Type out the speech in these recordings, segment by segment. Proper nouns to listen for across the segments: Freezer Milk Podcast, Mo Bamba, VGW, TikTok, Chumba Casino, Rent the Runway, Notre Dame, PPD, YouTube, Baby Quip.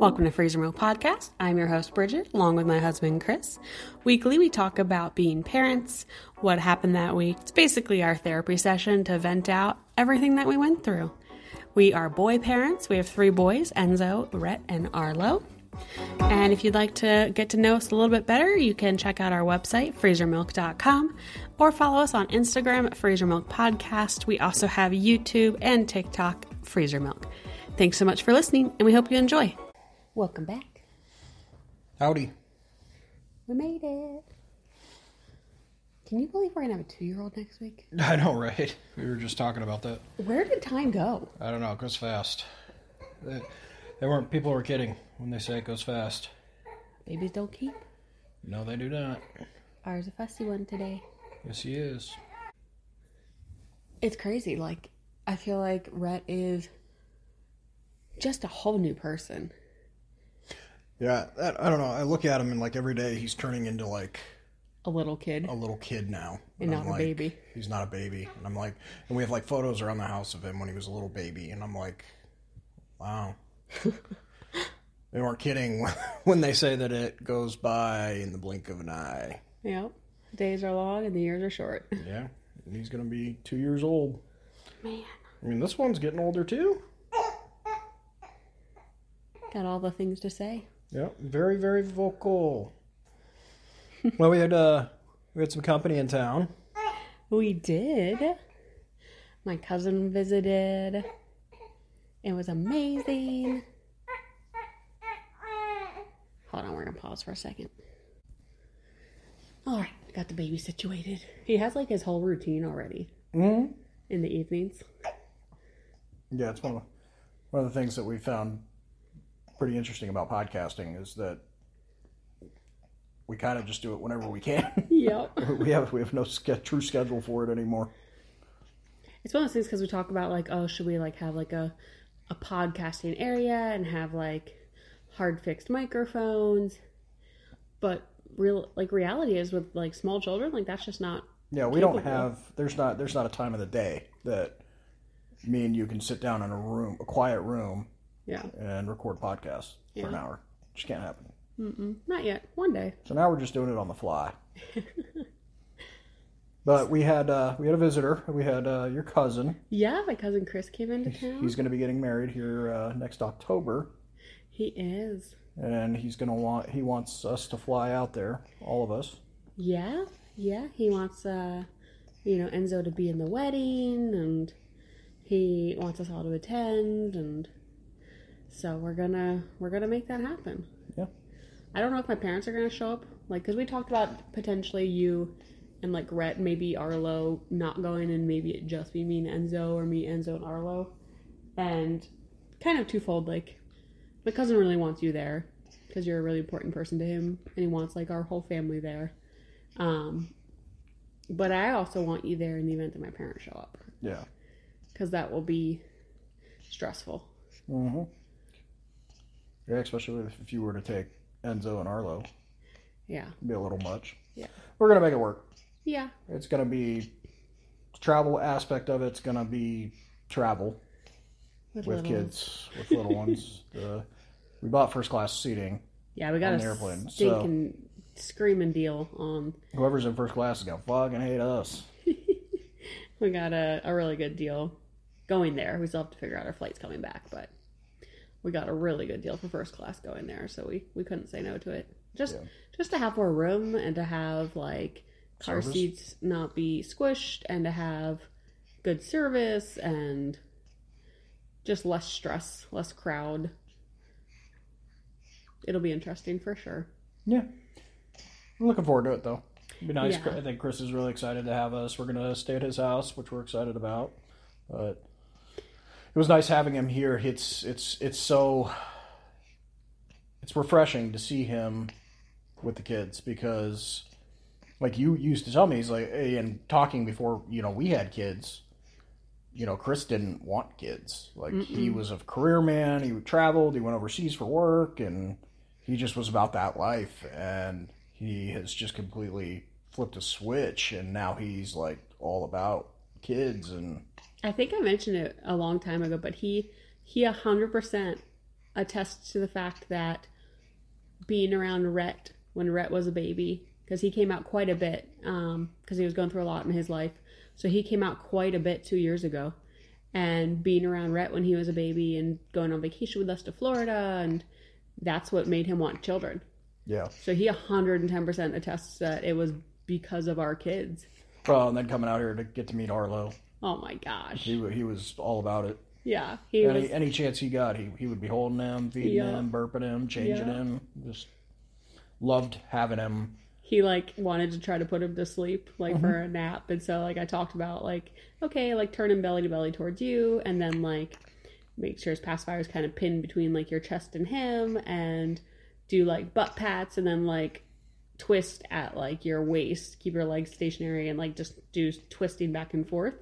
Welcome to Freezer Milk Podcast. I'm your host, Bridget, along with my husband, Chris. Weekly, we talk about being parents, what happened that week. It's basically our therapy session to vent out everything that we went through. We are boy parents. We have 3 boys, Enzo, Rhett, and Arlo. And if you'd like to get to know us a little bit better, you can check out our website, freezermilk.com, or follow us on Instagram at Freezer Milk Podcast. We also have YouTube and TikTok, Freezer Milk. Thanks so much for listening, and we hope you enjoy. Welcome back. Howdy. We made it. Can you believe we're going to have a 2-year-old next week? I know, right? We were just talking about that. Where did time go? I don't know. It goes fast. People were kidding when they say it goes fast. Babies don't keep? No, they do not. Ours a fussy one today. Yes, he is. It's crazy. Like, I feel like Rhett is just a whole new person. Yeah, I don't know. I look at him and, like, every day he's turning into, like... A little kid now. And not a baby. He's not a baby. And I'm like, and we have like photos around the house of him when he was a little baby. And I'm like, wow. They weren't kidding when they say that it goes by in the blink of an eye. Yep. Days are long and the years are short. Yeah. And he's going to be 2 years old. Man. I mean, this one's getting older too. Got all the things to say. Yep. Very, very vocal. Well, we had some company in town. We did. My cousin visited. It was amazing. Hold on, we're going to pause for a second. All right, I got the baby situated. He has, like, his whole routine already. Mm-hmm. In the evenings. Yeah, it's one of the things that we found pretty interesting about podcasting is that we kind of just do it whenever we can. Yep. We have no true schedule for it anymore. It's one of those things because we talk about, like, oh, should we, like, have, like, a podcasting area and have, like, hard fixed microphones? But reality is with, like, small children, like, that's just not. Yeah, we capable. Don't have. There's not a time of the day that me and you can sit down in a quiet room, yeah, and record podcasts for an hour. It just can't happen. Mm-mm, not yet. One day. So now we're just doing it on the fly. But we had a visitor. We had your cousin. Yeah, my cousin Chris came into town. He's going to be getting married here next October. He is. And he wants us to fly out there, all of us. Yeah. He wants Enzo to be in the wedding, and he wants us all to attend, and so we're gonna make that happen. Yeah. I don't know if my parents are going to show up, like, because we talked about potentially you and, like, Rhett, maybe Arlo not going, and maybe it just be me and Enzo, or me, Enzo, and Arlo, and kind of twofold, like, my cousin really wants you there, because you're a really important person to him, and he wants, like, our whole family there, but I also want you there in the event that my parents show up. Yeah. Because that will be stressful. Mm-hmm. Yeah, especially if you were to take Enzo and Arlo. Yeah. Be a little much. Yeah. We're going to make it work. Yeah. It's going to be travel aspect of it's going to be travel with kids, with little ones. We bought first class seating. Yeah, we got on the airplane. Stinking screaming deal on. Whoever's in first class is going to fucking hate us. We got a really good deal going there. We still have to figure out our flights coming back, but we got a really good deal for first class going there, so we couldn't say no to it. Just to have more room and to have, like, car seats not be squished and to have good service and just less stress, less crowd. It'll be interesting for sure. Yeah. I'm looking forward to it, though. It'll be nice. Yeah. I think Chris is really excited to have us. We're going to stay at his house, which we're excited about. But it was nice having him here. It's refreshing to see him with the kids, because like you used to tell me, he's like, hey, and talking before, you know, we had kids, you know, Chris didn't want kids. Like he was a career man. He traveled, he went overseas for work, and he just was about that life. And he has just completely flipped a switch, and now he's like all about kids. And I think I mentioned it a long time ago, but he 100% attests to the fact that being around Rhett when Rhett was a baby, because he came out quite a bit, because he was going through a lot in his life. So he came out quite a bit 2 years ago, and being around Rhett when he was a baby and going on vacation with us to Florida, and that's what made him want children. Yeah. So he 110% attests that it was because of our kids. Well, and then coming out here to get to meet Arlo. Oh my gosh. He was all about it. Yeah. Any chance he got, he would be holding him, feeding him, burping him, changing him. Just loved having him. He like wanted to try to put him to sleep, like for a nap. And so like I talked about like, okay, like turn him belly to belly towards you, and then like make sure his pacifier is kind of pinned between like your chest and him, and do like butt pats, and then like twist at like your waist, keep your legs stationary, and like just do twisting back and forth.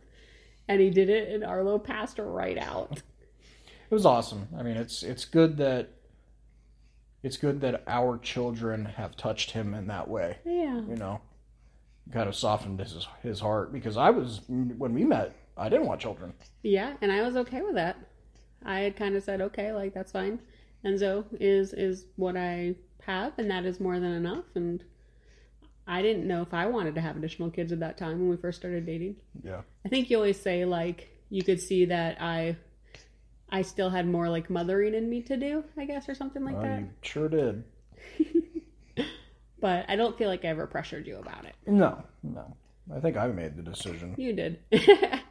And he did it, and Arlo passed right out. It was awesome. I mean, it's good that our children have touched him in that way. Yeah. You know, kind of softened his heart, because when we met, I didn't want children. Yeah. And I was okay with that. I had kind of said, okay, like that's fine. Enzo is what I have, and that is more than enough. And I didn't know if I wanted to have additional kids at that time when we first started dating. Yeah. I think you always say, like, you could see that I still had more, like, mothering in me to do, I guess, or something like that. You sure did. But I don't feel like I ever pressured you about it. No. I think I made the decision. You did. And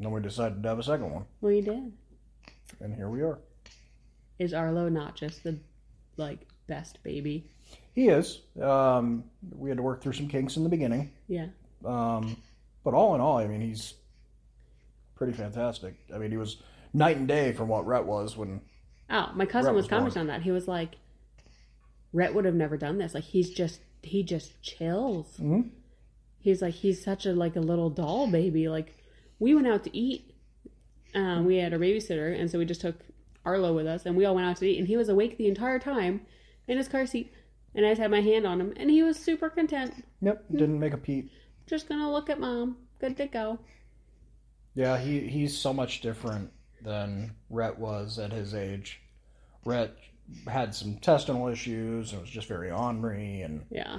then we decided to have a second one. We did. And here we are. Is Arlo not just the, like, best baby? He is. We had to work through some kinks in the beginning. Yeah. But all in all, I mean, he's pretty fantastic. I mean, he was night and day from what Rhett was when... Oh, my cousin was commenting on that. He was like, Rhett would have never done this. Like, he just chills. Mm-hmm. He's like, he's such a little doll baby. Like, we went out to eat. We had a babysitter, and so we just took Arlo with us, and we all went out to eat, and he was awake the entire time in his car seat, and I just had my hand on him, and he was super content. Yep, didn't make a peep. Just gonna look at mom. Good to go. Yeah, he's so much different than Rhett was at his age. Rhett had some intestinal issues and was just very ornery, and yeah,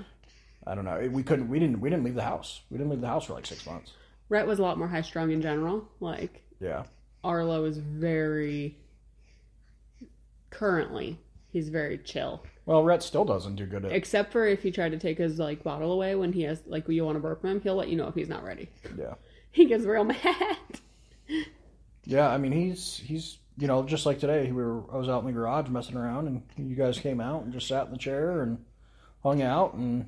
I don't know. We didn't leave the house. We didn't leave the house for like 6 months. Rhett was a lot more high strung in general. Like, yeah, Arlo is very. Currently, he's very chill. Well, Rhett still doesn't do good at... Except for if you try to take his, like, bottle away when he has, like, you want to burp him, he'll let you know if he's not ready. Yeah. He gets real mad. Yeah, I mean, he's you know, just like today, I was out in the garage messing around, and you guys came out and just sat in the chair and hung out and...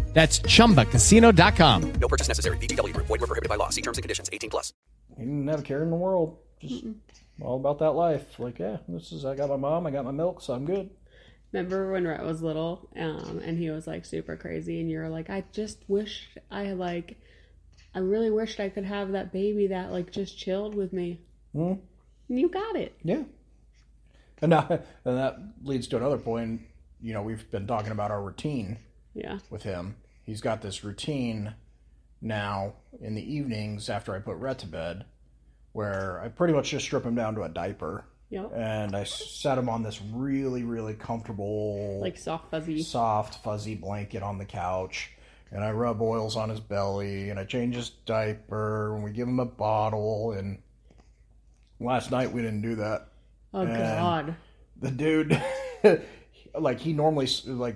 That's ChumbaCasino.com. No purchase necessary. VGW Group. Void where prohibited by law. See terms and conditions. 18+. He didn't have a care in the world. Just all about that life. Like, yeah, I got my mom, I got my milk, so I'm good. Remember when Rhett was little, and he was, like, super crazy, and you were like, I really wished I could have that baby that, like, just chilled with me. Mm-hmm. And you got it. Yeah. And that leads to another point. You know, we've been talking about our routine. Yeah. With him. He's got this routine now in the evenings after I put Rhett to bed where I pretty much just strip him down to a diaper. Yep. And I set him on this really, really comfortable... Like soft, fuzzy blanket on the couch. And I rub oils on his belly. And I change his diaper. And we give him a bottle. And last night we didn't do that. Oh, and God. The dude, like, he normally, like,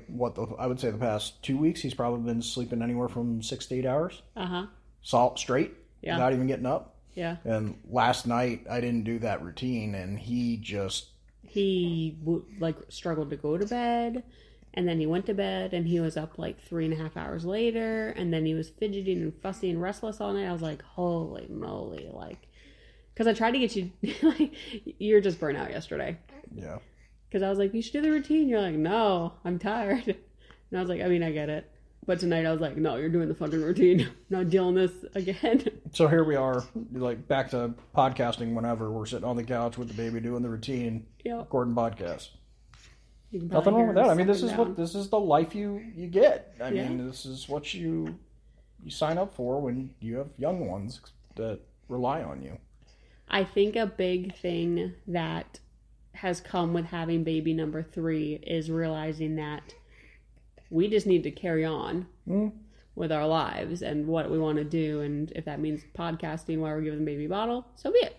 I would say the past 2 weeks, he's probably been sleeping anywhere from 6 to 8 hours. Uh-huh. Salt straight. Yeah. Not even getting up. Yeah. And last night, I didn't do that routine, and he just... He, like, struggled to go to bed, and then he went to bed, and he was up, like, 3.5 hours later, and then he was fidgeting and fussy and restless all night. I was like, holy moly, like... Because I tried to get you... like, you were just burnt out yesterday. Yeah. Because I was like, you should do the routine. You're like, no, I'm tired. And I was like, I mean, I get it. But tonight I was like, no, you're doing the fucking routine. I'm not dealing this again. So here we are, like, back to podcasting whenever. We're sitting on the couch with the baby doing the routine, yep. Recording podcasts. Nothing wrong with that. I mean, this is the life you get. I mean, this is what you sign up for when you have young ones that rely on you. I think a big thing that has come with having baby number 3 is realizing that we just need to carry on with our lives and what we want to do. And if that means podcasting while we're giving the baby a bottle, so be it.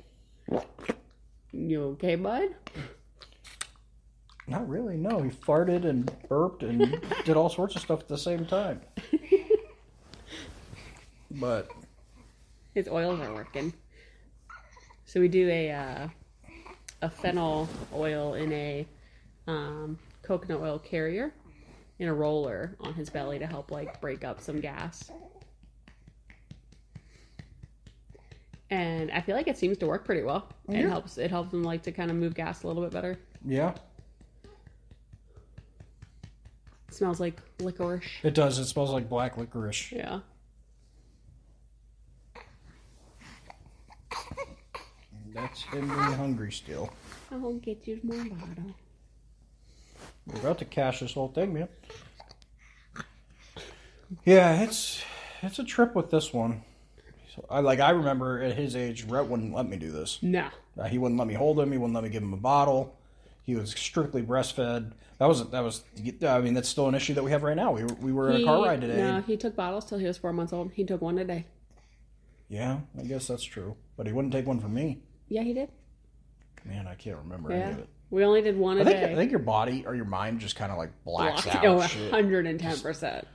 You okay, bud? Not really, no. He farted and burped and did all sorts of stuff at the same time. But... his oils are working. So we do a fennel oil in a coconut oil carrier in a roller on his belly to help, like, break up some gas. And I feel like it seems to work pretty well. Yeah. It helps him, like, to kind of move gas a little bit better. Yeah. It smells like licorice. It does. It smells like black licorice. Yeah. That's him being hungry still. I'll get you my bottle. We're about to cash this whole thing, man. Yeah, it's a trip with this one. So I remember at his age, Rhett wouldn't let me do this. No. He wouldn't let me hold him. He wouldn't let me give him a bottle. He was strictly breastfed. That was. I mean, that's still an issue that we have right now. We were in a car ride today. No, he took bottles till he was 4 months old. He took one a day. Yeah, I guess that's true. But he wouldn't take one from me. Yeah, he did. Man, I can't remember any of it. We only did one a day. I think your body or your mind just kind of, like, blacks out. Oh, 110%. To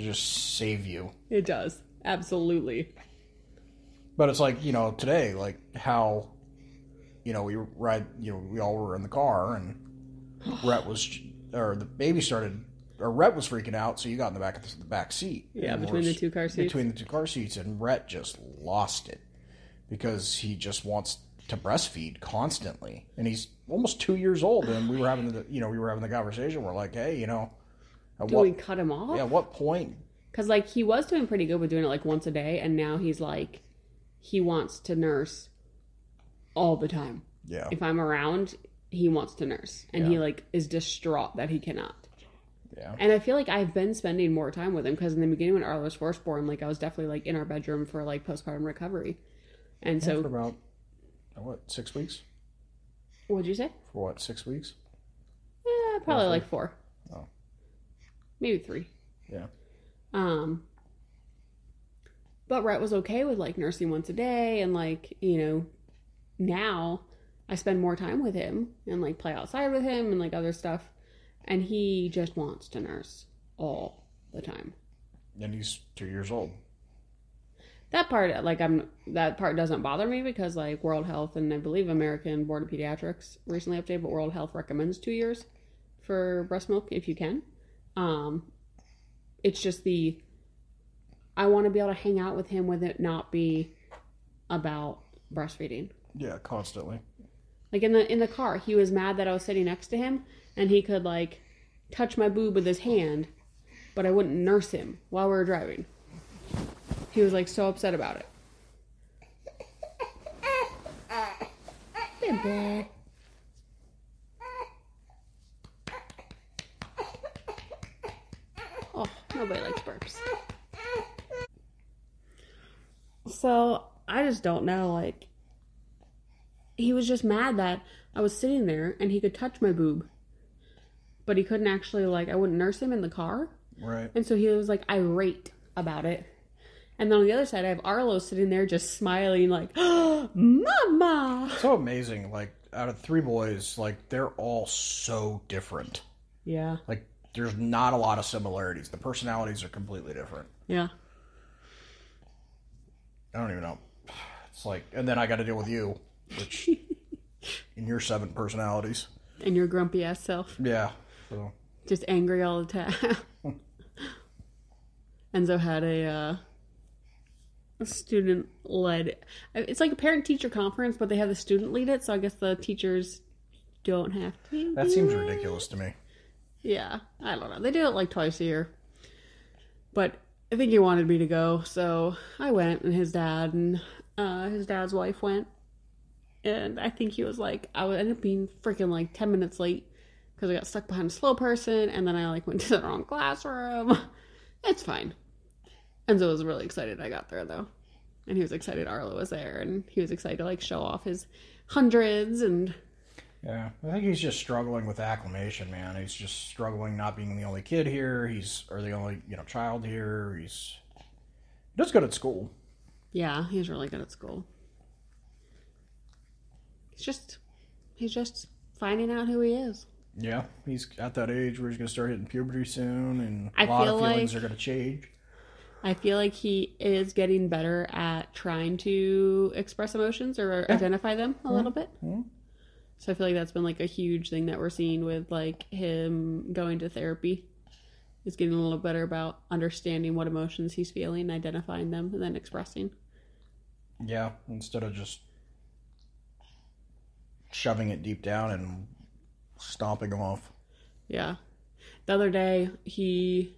just save you. It does. Absolutely. But it's like, you know, today, like, how, you know, we all were in the car, and Rhett was freaking out, so you got in the back of the back seat. Yeah, between the two car seats, and Rhett just lost it because he just wants to breastfeed constantly, and he's almost 2 years old. And we were having the conversation. We're like, hey, you know, do we cut him off? Yeah, at what point? Because, like, he was doing pretty good with doing it, like, once a day, and now he's like, he wants to nurse all the time. Yeah, if I'm around, he wants to nurse, and he, like, is distraught that he cannot. Yeah. And I feel like I've been spending more time with him because in the beginning when Arlo was first born, like, I was definitely, like, in our bedroom for, like, postpartum recovery. And so... for about, 6 weeks? What'd you say? For 6 weeks? Yeah, probably, like, 4. Oh. Maybe 3. Yeah. But Rhett was okay with, like, nursing once a day and, like, you know, now I spend more time with him and, like, play outside with him and, like, other stuff. And he just wants to nurse all the time. And he's 2 years old. That part doesn't bother me because, like, World Health and I believe American Board of Pediatrics recently updated, but World Health recommends 2 years for breast milk if you can. It's just I want to be able to hang out with him with it not be about breastfeeding. Yeah, constantly. Like, in the car, he was mad that I was sitting next to him. And he could, like, touch my boob with his hand, but I wouldn't nurse him while we were driving. He was, like, so upset about it. Baby. Oh, nobody likes burps. So, I just don't know, like, he was just mad that I was sitting there and he could touch my boob. But he couldn't actually, like, I wouldn't nurse him in the car. Right. And so he was, like, irate about it. And then on the other side, I have Arlo sitting there just smiling, like, oh, mama! So amazing, like, out of three boys, like, they're all so different. Yeah. Like, there's not a lot of similarities. The personalities are completely different. Yeah. I don't even know. It's like, and then I got to deal with you, which, and your seven personalities. And your grumpy ass self. Yeah. So. Just angry all the time. Enzo had a student led, it's like a parent teacher conference, but they have the student lead it, so I guess the teachers don't have to. That seems ridiculous to me. Yeah, I don't know. They do it like twice a year. But I think he wanted me to go, so I went, and his dad and his dad's wife went. And I think he was like, I ended up being freaking like 10 minutes late because I got stuck behind a slow person, and then I like went to the wrong classroom. It's fine. Enzo was really excited I got there, though. And he was excited Arlo was there, and he was excited to like show off his hundreds and... Yeah, I think he's just struggling with acclimation, man. He's just struggling not being the only kid here. He's, or the only, you know, child here. He's just good at school. Yeah, he's really good at school. He's just finding out who he is. Yeah, he's at that age where he's going to start hitting puberty soon, and a lot of feelings are going to change. I feel like he is getting better at trying to express emotions or identify them a little bit. Yeah. So I feel like that's been, like, a huge thing that we're seeing with, like, him going to therapy. He's getting a little better about understanding what emotions he's feeling, identifying them, and then expressing. Yeah, instead of just shoving it deep down and stomping them off. Yeah. The other day, he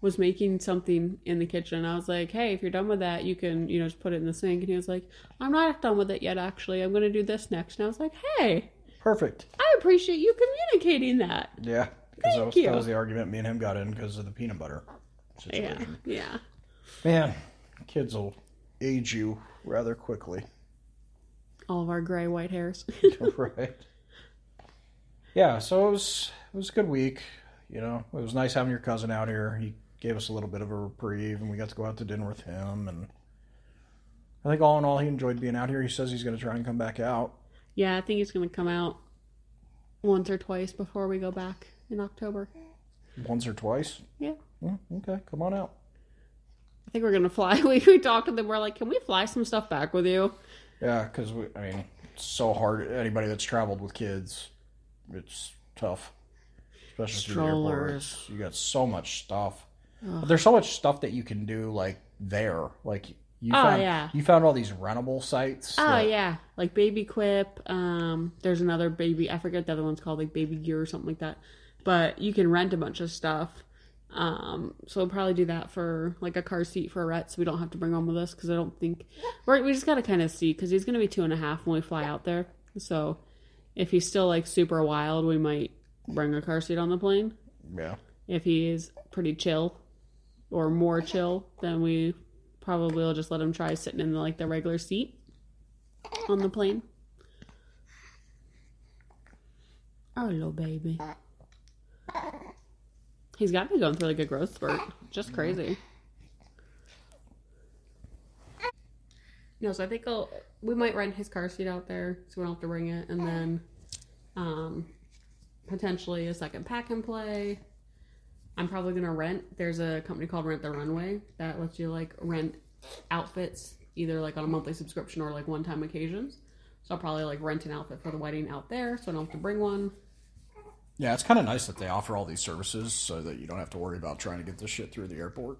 was making something in the kitchen. I was like, hey, if you're done with that, you can, you know, just put it in the sink. And he was like, I'm not done with it yet, actually. I'm going to do this next. And I was like, hey. Perfect. I appreciate you communicating that. Yeah. Thank you. That was the argument me and him got in because of the peanut butter situation. Yeah. Man, kids will age you rather quickly. All of our gray white hairs. Right. Yeah, so it was a good week. You know, it was nice having your cousin out here. He gave us a little bit of a reprieve, and we got to go out to dinner with him, and I think all in all he enjoyed being out here. He says he's going to try and come back out. Yeah, I think he's going to come out once or twice before we go back in October. Once or twice? Yeah. Okay, come on out. I think we're going to fly. We talked to them. We're like, can we fly some stuff back with you? Yeah, because, it's so hard. Anybody that's traveled with kids, it's tough. Especially through the airports. You got so much stuff. But there's so much stuff that you can do, like, there. Like, you found all these rentable sites. Oh, yeah. Like, Baby Quip. There's another baby. I forget the other one's called, like, Baby Gear or something like that. But you can rent a bunch of stuff. So we'll probably do that for, like, a car seat for Rhett, so we don't have to bring him with us. Because I don't think... We just got to kind of see. Because he's going to be 2.5 when we fly out there. So if he's still, like, super wild, we might... bring a car seat on the plane. Yeah. If he is pretty chill or more chill, then we probably will just let him try sitting in the regular seat on the plane. Oh, little baby. He's got to be going through a growth spurt. Just crazy. No, so I think we might rent his car seat out there so we don't have to bring it. And then, potentially a second pack and play. I'm probably going to rent. There's a company called Rent the Runway that lets you rent outfits either on a monthly subscription or one-time occasions. So I'll probably rent an outfit for the wedding out there so I don't have to bring one. Yeah, it's kind of nice that they offer all these services so that you don't have to worry about trying to get this shit through the airport.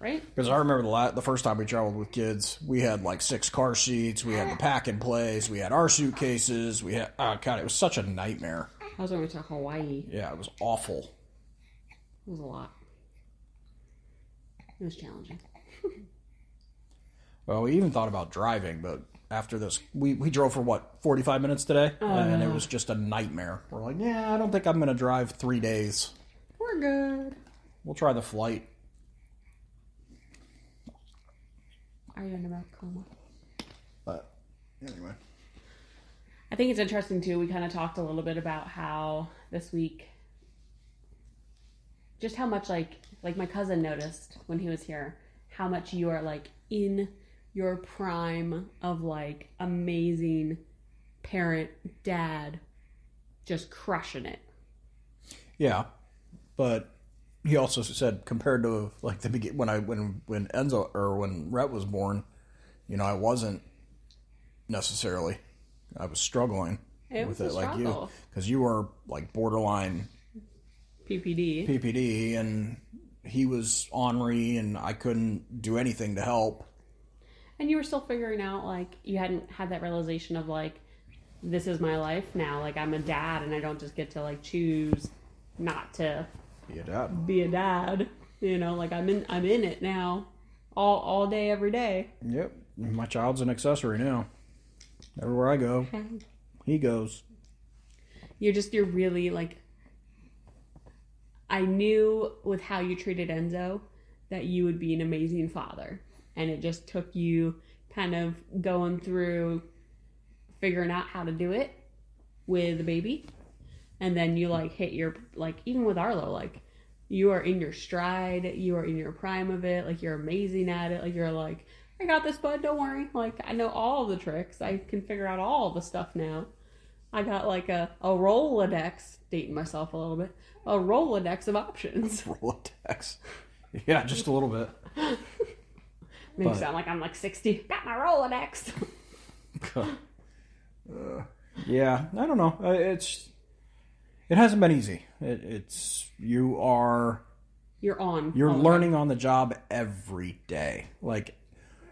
Right? Because I remember the first time we traveled with kids, we had 6 car seats, we had the pack and plays, we had our suitcases, we had... Oh, God, it was such a nightmare. I was going to Hawaii. Yeah, it was awful. It was a lot. It was challenging. Well, we even thought about driving, but after this, we drove for, 45 minutes today? It was just a nightmare. We're like, yeah, I don't think I'm going to drive 3 days. We're good. We'll try the flight. Are you in a coma? But, anyway. I think it's interesting, too, we kind of talked a little bit about how this week, just how much, my cousin noticed when he was here, how much you are, in your prime of, amazing parent, dad, just crushing it. Yeah, but he also said compared to like the beginning when Enzo or when Rhett was born, you know, I wasn't necessarily. I was struggling with it like you because you were like borderline PPD, and he was ornery, and I couldn't do anything to help. And you were still figuring out, like, you hadn't had that realization of, like, this is my life now. Like, I'm a dad, and I don't just get to, like, choose not to be a dad. You know, like, I'm in it now, all day, every day. Yep. My child's an accessory now. Everywhere I go, he goes. You're really, like, I knew with how you treated Enzo that you would be an amazing father. And it just took you kind of going through figuring out how to do it with the baby. And then you like hit your, like even with Arlo, like you are in your stride. You are in your prime of it. Like you're amazing at it. Like you're like, I got this, bud. Don't worry. Like I know all the tricks. I can figure out all the stuff now. I got like a Rolodex, dating myself a little bit, a Rolodex of options. Rolodex. Yeah, just a little bit. Makes it sound like I'm like 60. Got my Rolodex. Yeah, I don't know. It hasn't been easy. You're learning on the job every day. Like,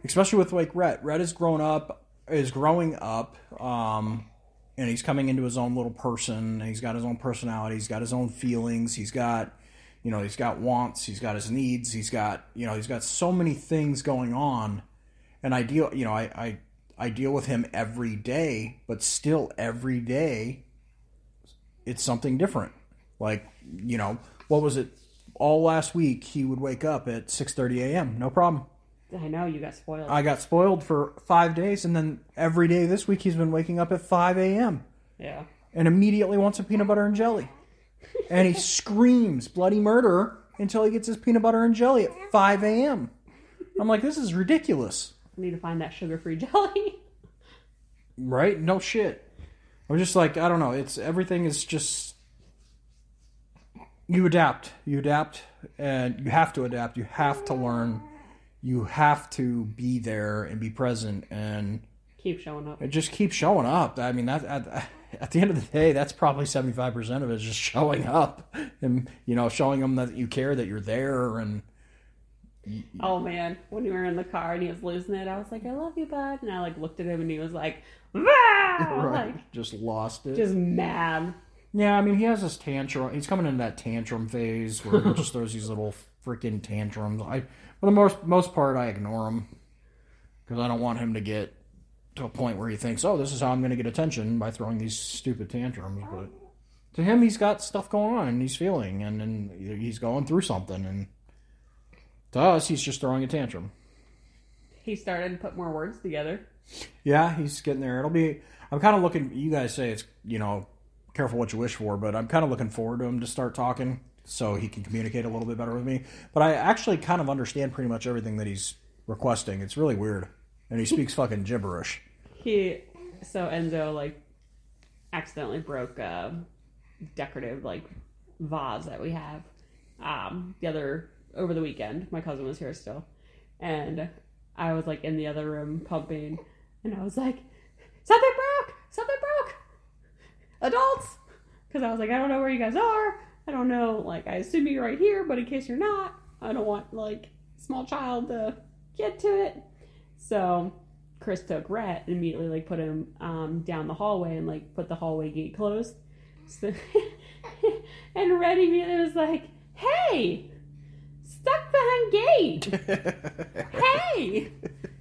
especially with like Rhett. Rhett is growing up, and he's coming into his own little person. He's got his own personality. He's got his own feelings. He's got. You know, he's got wants, he's got his needs, he's got so many things going on, and I deal with him every day, but still every day, it's something different. Like, you know, what was it? All last week, he would wake up at 6:30 a.m., no problem. I know, you got spoiled. I got spoiled for 5 days, and then every day this week, he's been waking up at 5 a.m. Yeah. And immediately wants a peanut butter and jelly. And he screams bloody murder until he gets his peanut butter and jelly at 5 a.m. I'm like, this is ridiculous. I need to find that sugar-free jelly. Right? No shit. I'm just like, I don't know. It's everything is just... You adapt. You adapt. And you have to adapt. You have to learn. You have to be there and be present and... Keep showing up. It just keeps showing up. I mean, at the end of the day, that's probably 75% of it is just showing up and, you know, showing them that you care, that you're there. And oh, man. When we were in the car and he was losing it, I was like, I love you, bud. And I, like, looked at him and he was like, right. Like just lost it. Just mad. Yeah, I mean, he has this tantrum. He's coming into that tantrum phase where he just throws these little freaking tantrums. For the most part, I ignore him because I don't want him to get to a point where he thinks, oh, this is how I'm going to get attention by throwing these stupid tantrums. But to him, he's got stuff going on and he's feeling and he's going through something. And to us, he's just throwing a tantrum. He started to put more words together. Yeah, he's getting there. I'm kind of looking, you guys say it's, you know, careful what you wish for, but I'm kind of looking forward to him to start talking so he can communicate a little bit better with me. But I actually kind of understand pretty much everything that he's requesting. It's really weird. And he speaks fucking gibberish. Enzo, like, accidentally broke a decorative, like, vase that we have over the weekend. My cousin was here still. And I was, like, in the other room pumping. And I was like, something broke! Adults! Because I was like, I don't know where you guys are. I don't know, like, I assume you're right here, but in case you're not, I don't want, like, small child to get to it. So... Chris took Rhett and immediately, like, put him down the hallway and, like, put the hallway gate closed. So, and Rhett immediately was like, hey, stuck behind gate. Hey.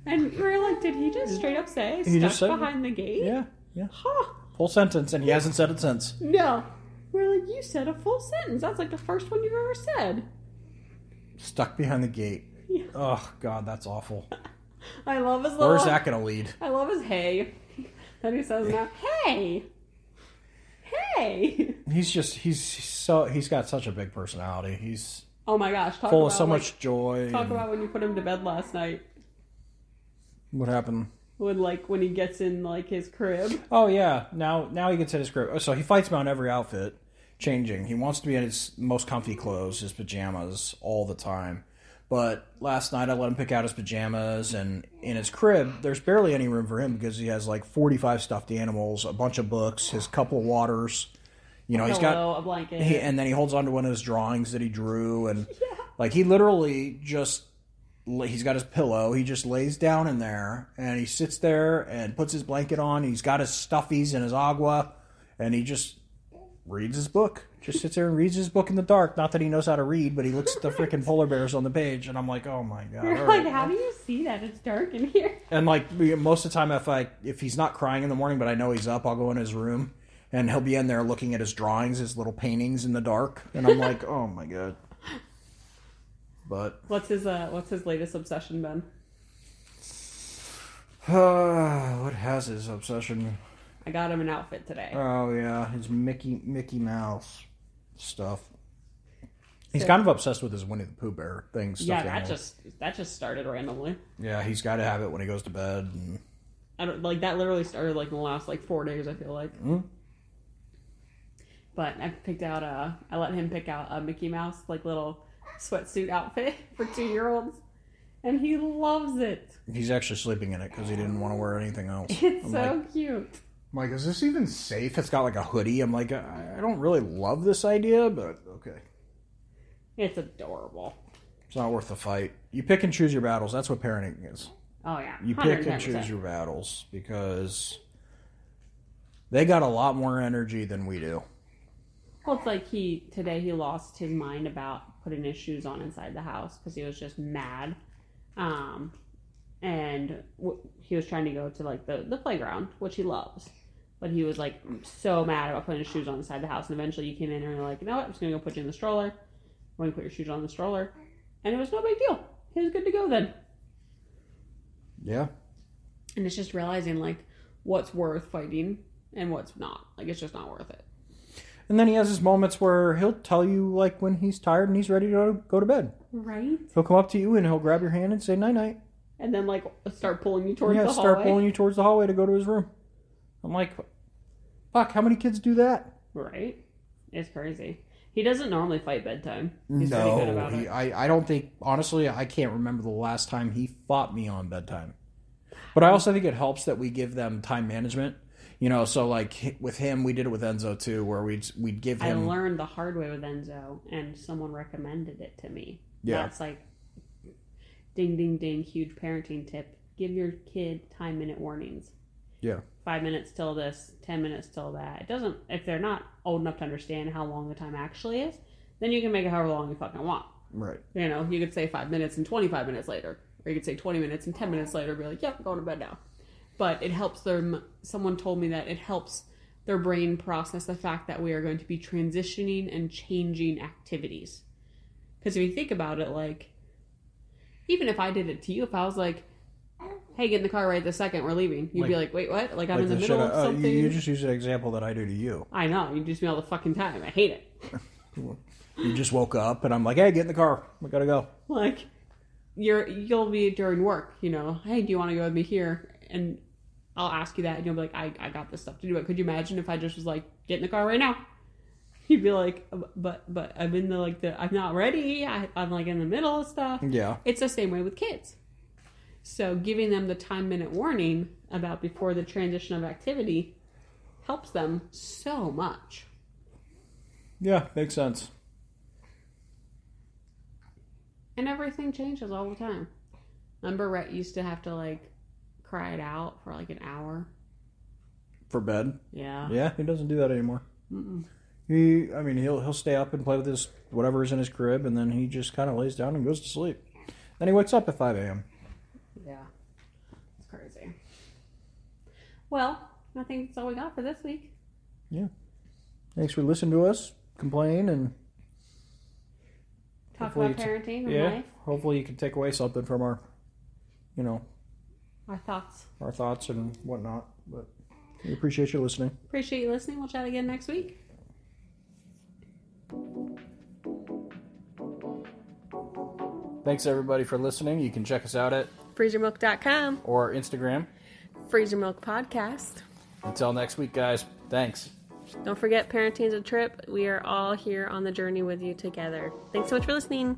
And we were like, did he just straight up say stuck behind the gate? Yeah, yeah. Huh. Full sentence, and he hasn't said it since. No. We're like, you said a full sentence. That's, like, the first one you've ever said. Stuck behind the gate. Yeah. Oh, God, that's awful. I love his little... Where's that going to lead? I love his hey. Then he says now, hey! Hey! He's got such a big personality. He's... Oh my gosh. Talk full about, of so like, much joy. Talk about when you put him to bed last night. What happened? would like when he gets in like his crib. Oh yeah, now he gets in his crib. So he fights about every outfit changing. He wants to be in his most comfy clothes, his pajamas all the time. But last night I let him pick out his pajamas, and in his crib, there's barely any room for him because he has like 45 stuffed animals, a bunch of books, his couple of waters. You know, he's got a blanket. And then he holds on to one of his drawings that he drew, and like he literally just, he's got his pillow, he just lays down in there, and he sits there and puts his blanket on, he's got his stuffies and his agua, and he just reads his book. Just sits there and reads his book in the dark. Not that he knows how to read, but he looks at the freaking polar bears on the page, and I'm like, oh my god. You're like, how do you see that? It's dark in here. And like most of the time, if he's not crying in the morning, but I know he's up, I'll go in his room, and he'll be in there looking at his drawings, his little paintings in the dark, and I'm like, oh my god. But what's his latest obsession been? What has his obsession? I got him an outfit today. Oh, yeah. His Mickey Mouse stuff. He's kind of obsessed with his Winnie the Pooh Bear thing. Yeah, that just started randomly. Yeah, he's got to have it when he goes to bed. And... that literally started like in the last 4 days, I feel like. Mm-hmm. But I picked out I let him pick out a Mickey Mouse little sweatsuit outfit for 2-year-olds. And he loves it. He's actually sleeping in it because he didn't want to wear anything else. It's cute. I'm like, is this even safe? It's got a hoodie. I'm like, I don't really love this idea, but okay. It's adorable. It's not worth the fight. You pick and choose your battles. That's what parenting is. Oh, yeah. 110%. You pick and choose your battles because they got a lot more energy than we do. Well, it's like today he lost his mind about putting his shoes on inside the house because he was just mad. And he was trying to go to the playground, which he loves, but he was so mad about putting his shoes on inside the house. And eventually, you came in and you're like, "You know what? I'm just gonna go put you in the stroller. We're gonna put your shoes on the stroller," and it was no big deal. He was good to go then. Yeah. And it's just realizing what's worth fighting and what's not. It's just not worth it. And then he has his moments where he'll tell you when he's tired and he's ready to go to bed. Right. He'll come up to you and he'll grab your hand and say night night. And then, start pulling you towards the hallway. Yeah, start pulling you towards the hallway to go to his room. I'm like, fuck, how many kids do that? Right? It's crazy. He doesn't normally fight bedtime. He's pretty good about it. I don't think, honestly, I can't remember the last time he fought me on bedtime. But I also think it helps that we give them time management. You know, so, with him, we did it with Enzo, too, where we'd give him... I learned the hard way with Enzo, and someone recommended it to me. Yeah. That's, ding, ding, ding, huge parenting tip. Give your kid time-minute warnings. Yeah. 5 minutes till this, 10 minutes till that. It doesn't, if they're not old enough to understand how long the time actually is, then you can make it however long you fucking want. Right. You know, you could say 5 minutes and 25 minutes later. Or you could say 20 minutes and 10 minutes later and be like, yep, I'm going to bed now. But it helps them, someone told me that it helps their brain process the fact that we are going to be transitioning and changing activities. Because if you think about it, even if I did it to you, if I was like, hey, get in the car right this second, we're leaving. You'd be like, wait, what? I'm in the middle of something. You just use an example that I do to you. I know. You just me all the fucking time. I hate it. You just woke up and I'm like, hey, get in the car. We gotta go. You'll be during work, you know. Hey, do you want to go with me here? And I'll ask you that and you'll be like, I got this stuff to do. But could you imagine if I just was like, get in the car right now? You'd be like, but I'm in the, I'm not ready. I'm in the middle of stuff. Yeah. It's the same way with kids. So giving them the time-minute warning about before the transition of activity helps them so much. Yeah, makes sense. And everything changes all the time. Remember Rhett used to have to, cry it out for, an hour? For bed? Yeah. Yeah, he doesn't do that anymore. Mm-mm. He'll stay up and play with his whatever's in his crib, and then he just kind of lays down and goes to sleep. Then he wakes up at 5 a.m. Yeah. It's crazy. Well, I think that's all we got for this week. Yeah. Thanks for listening to us, complain, and... talk about parenting and life. Hopefully you can take away something from our, our thoughts. Our thoughts and whatnot. But we appreciate you listening. Appreciate you listening. We'll chat again next week. Thanks everybody for listening. You can check us out at freezermilk.com or Instagram Freezer Milk Podcast. Until next week, guys. Thanks. Don't forget, parenting is a trip. We are all here on the journey with you together. Thanks so much for listening.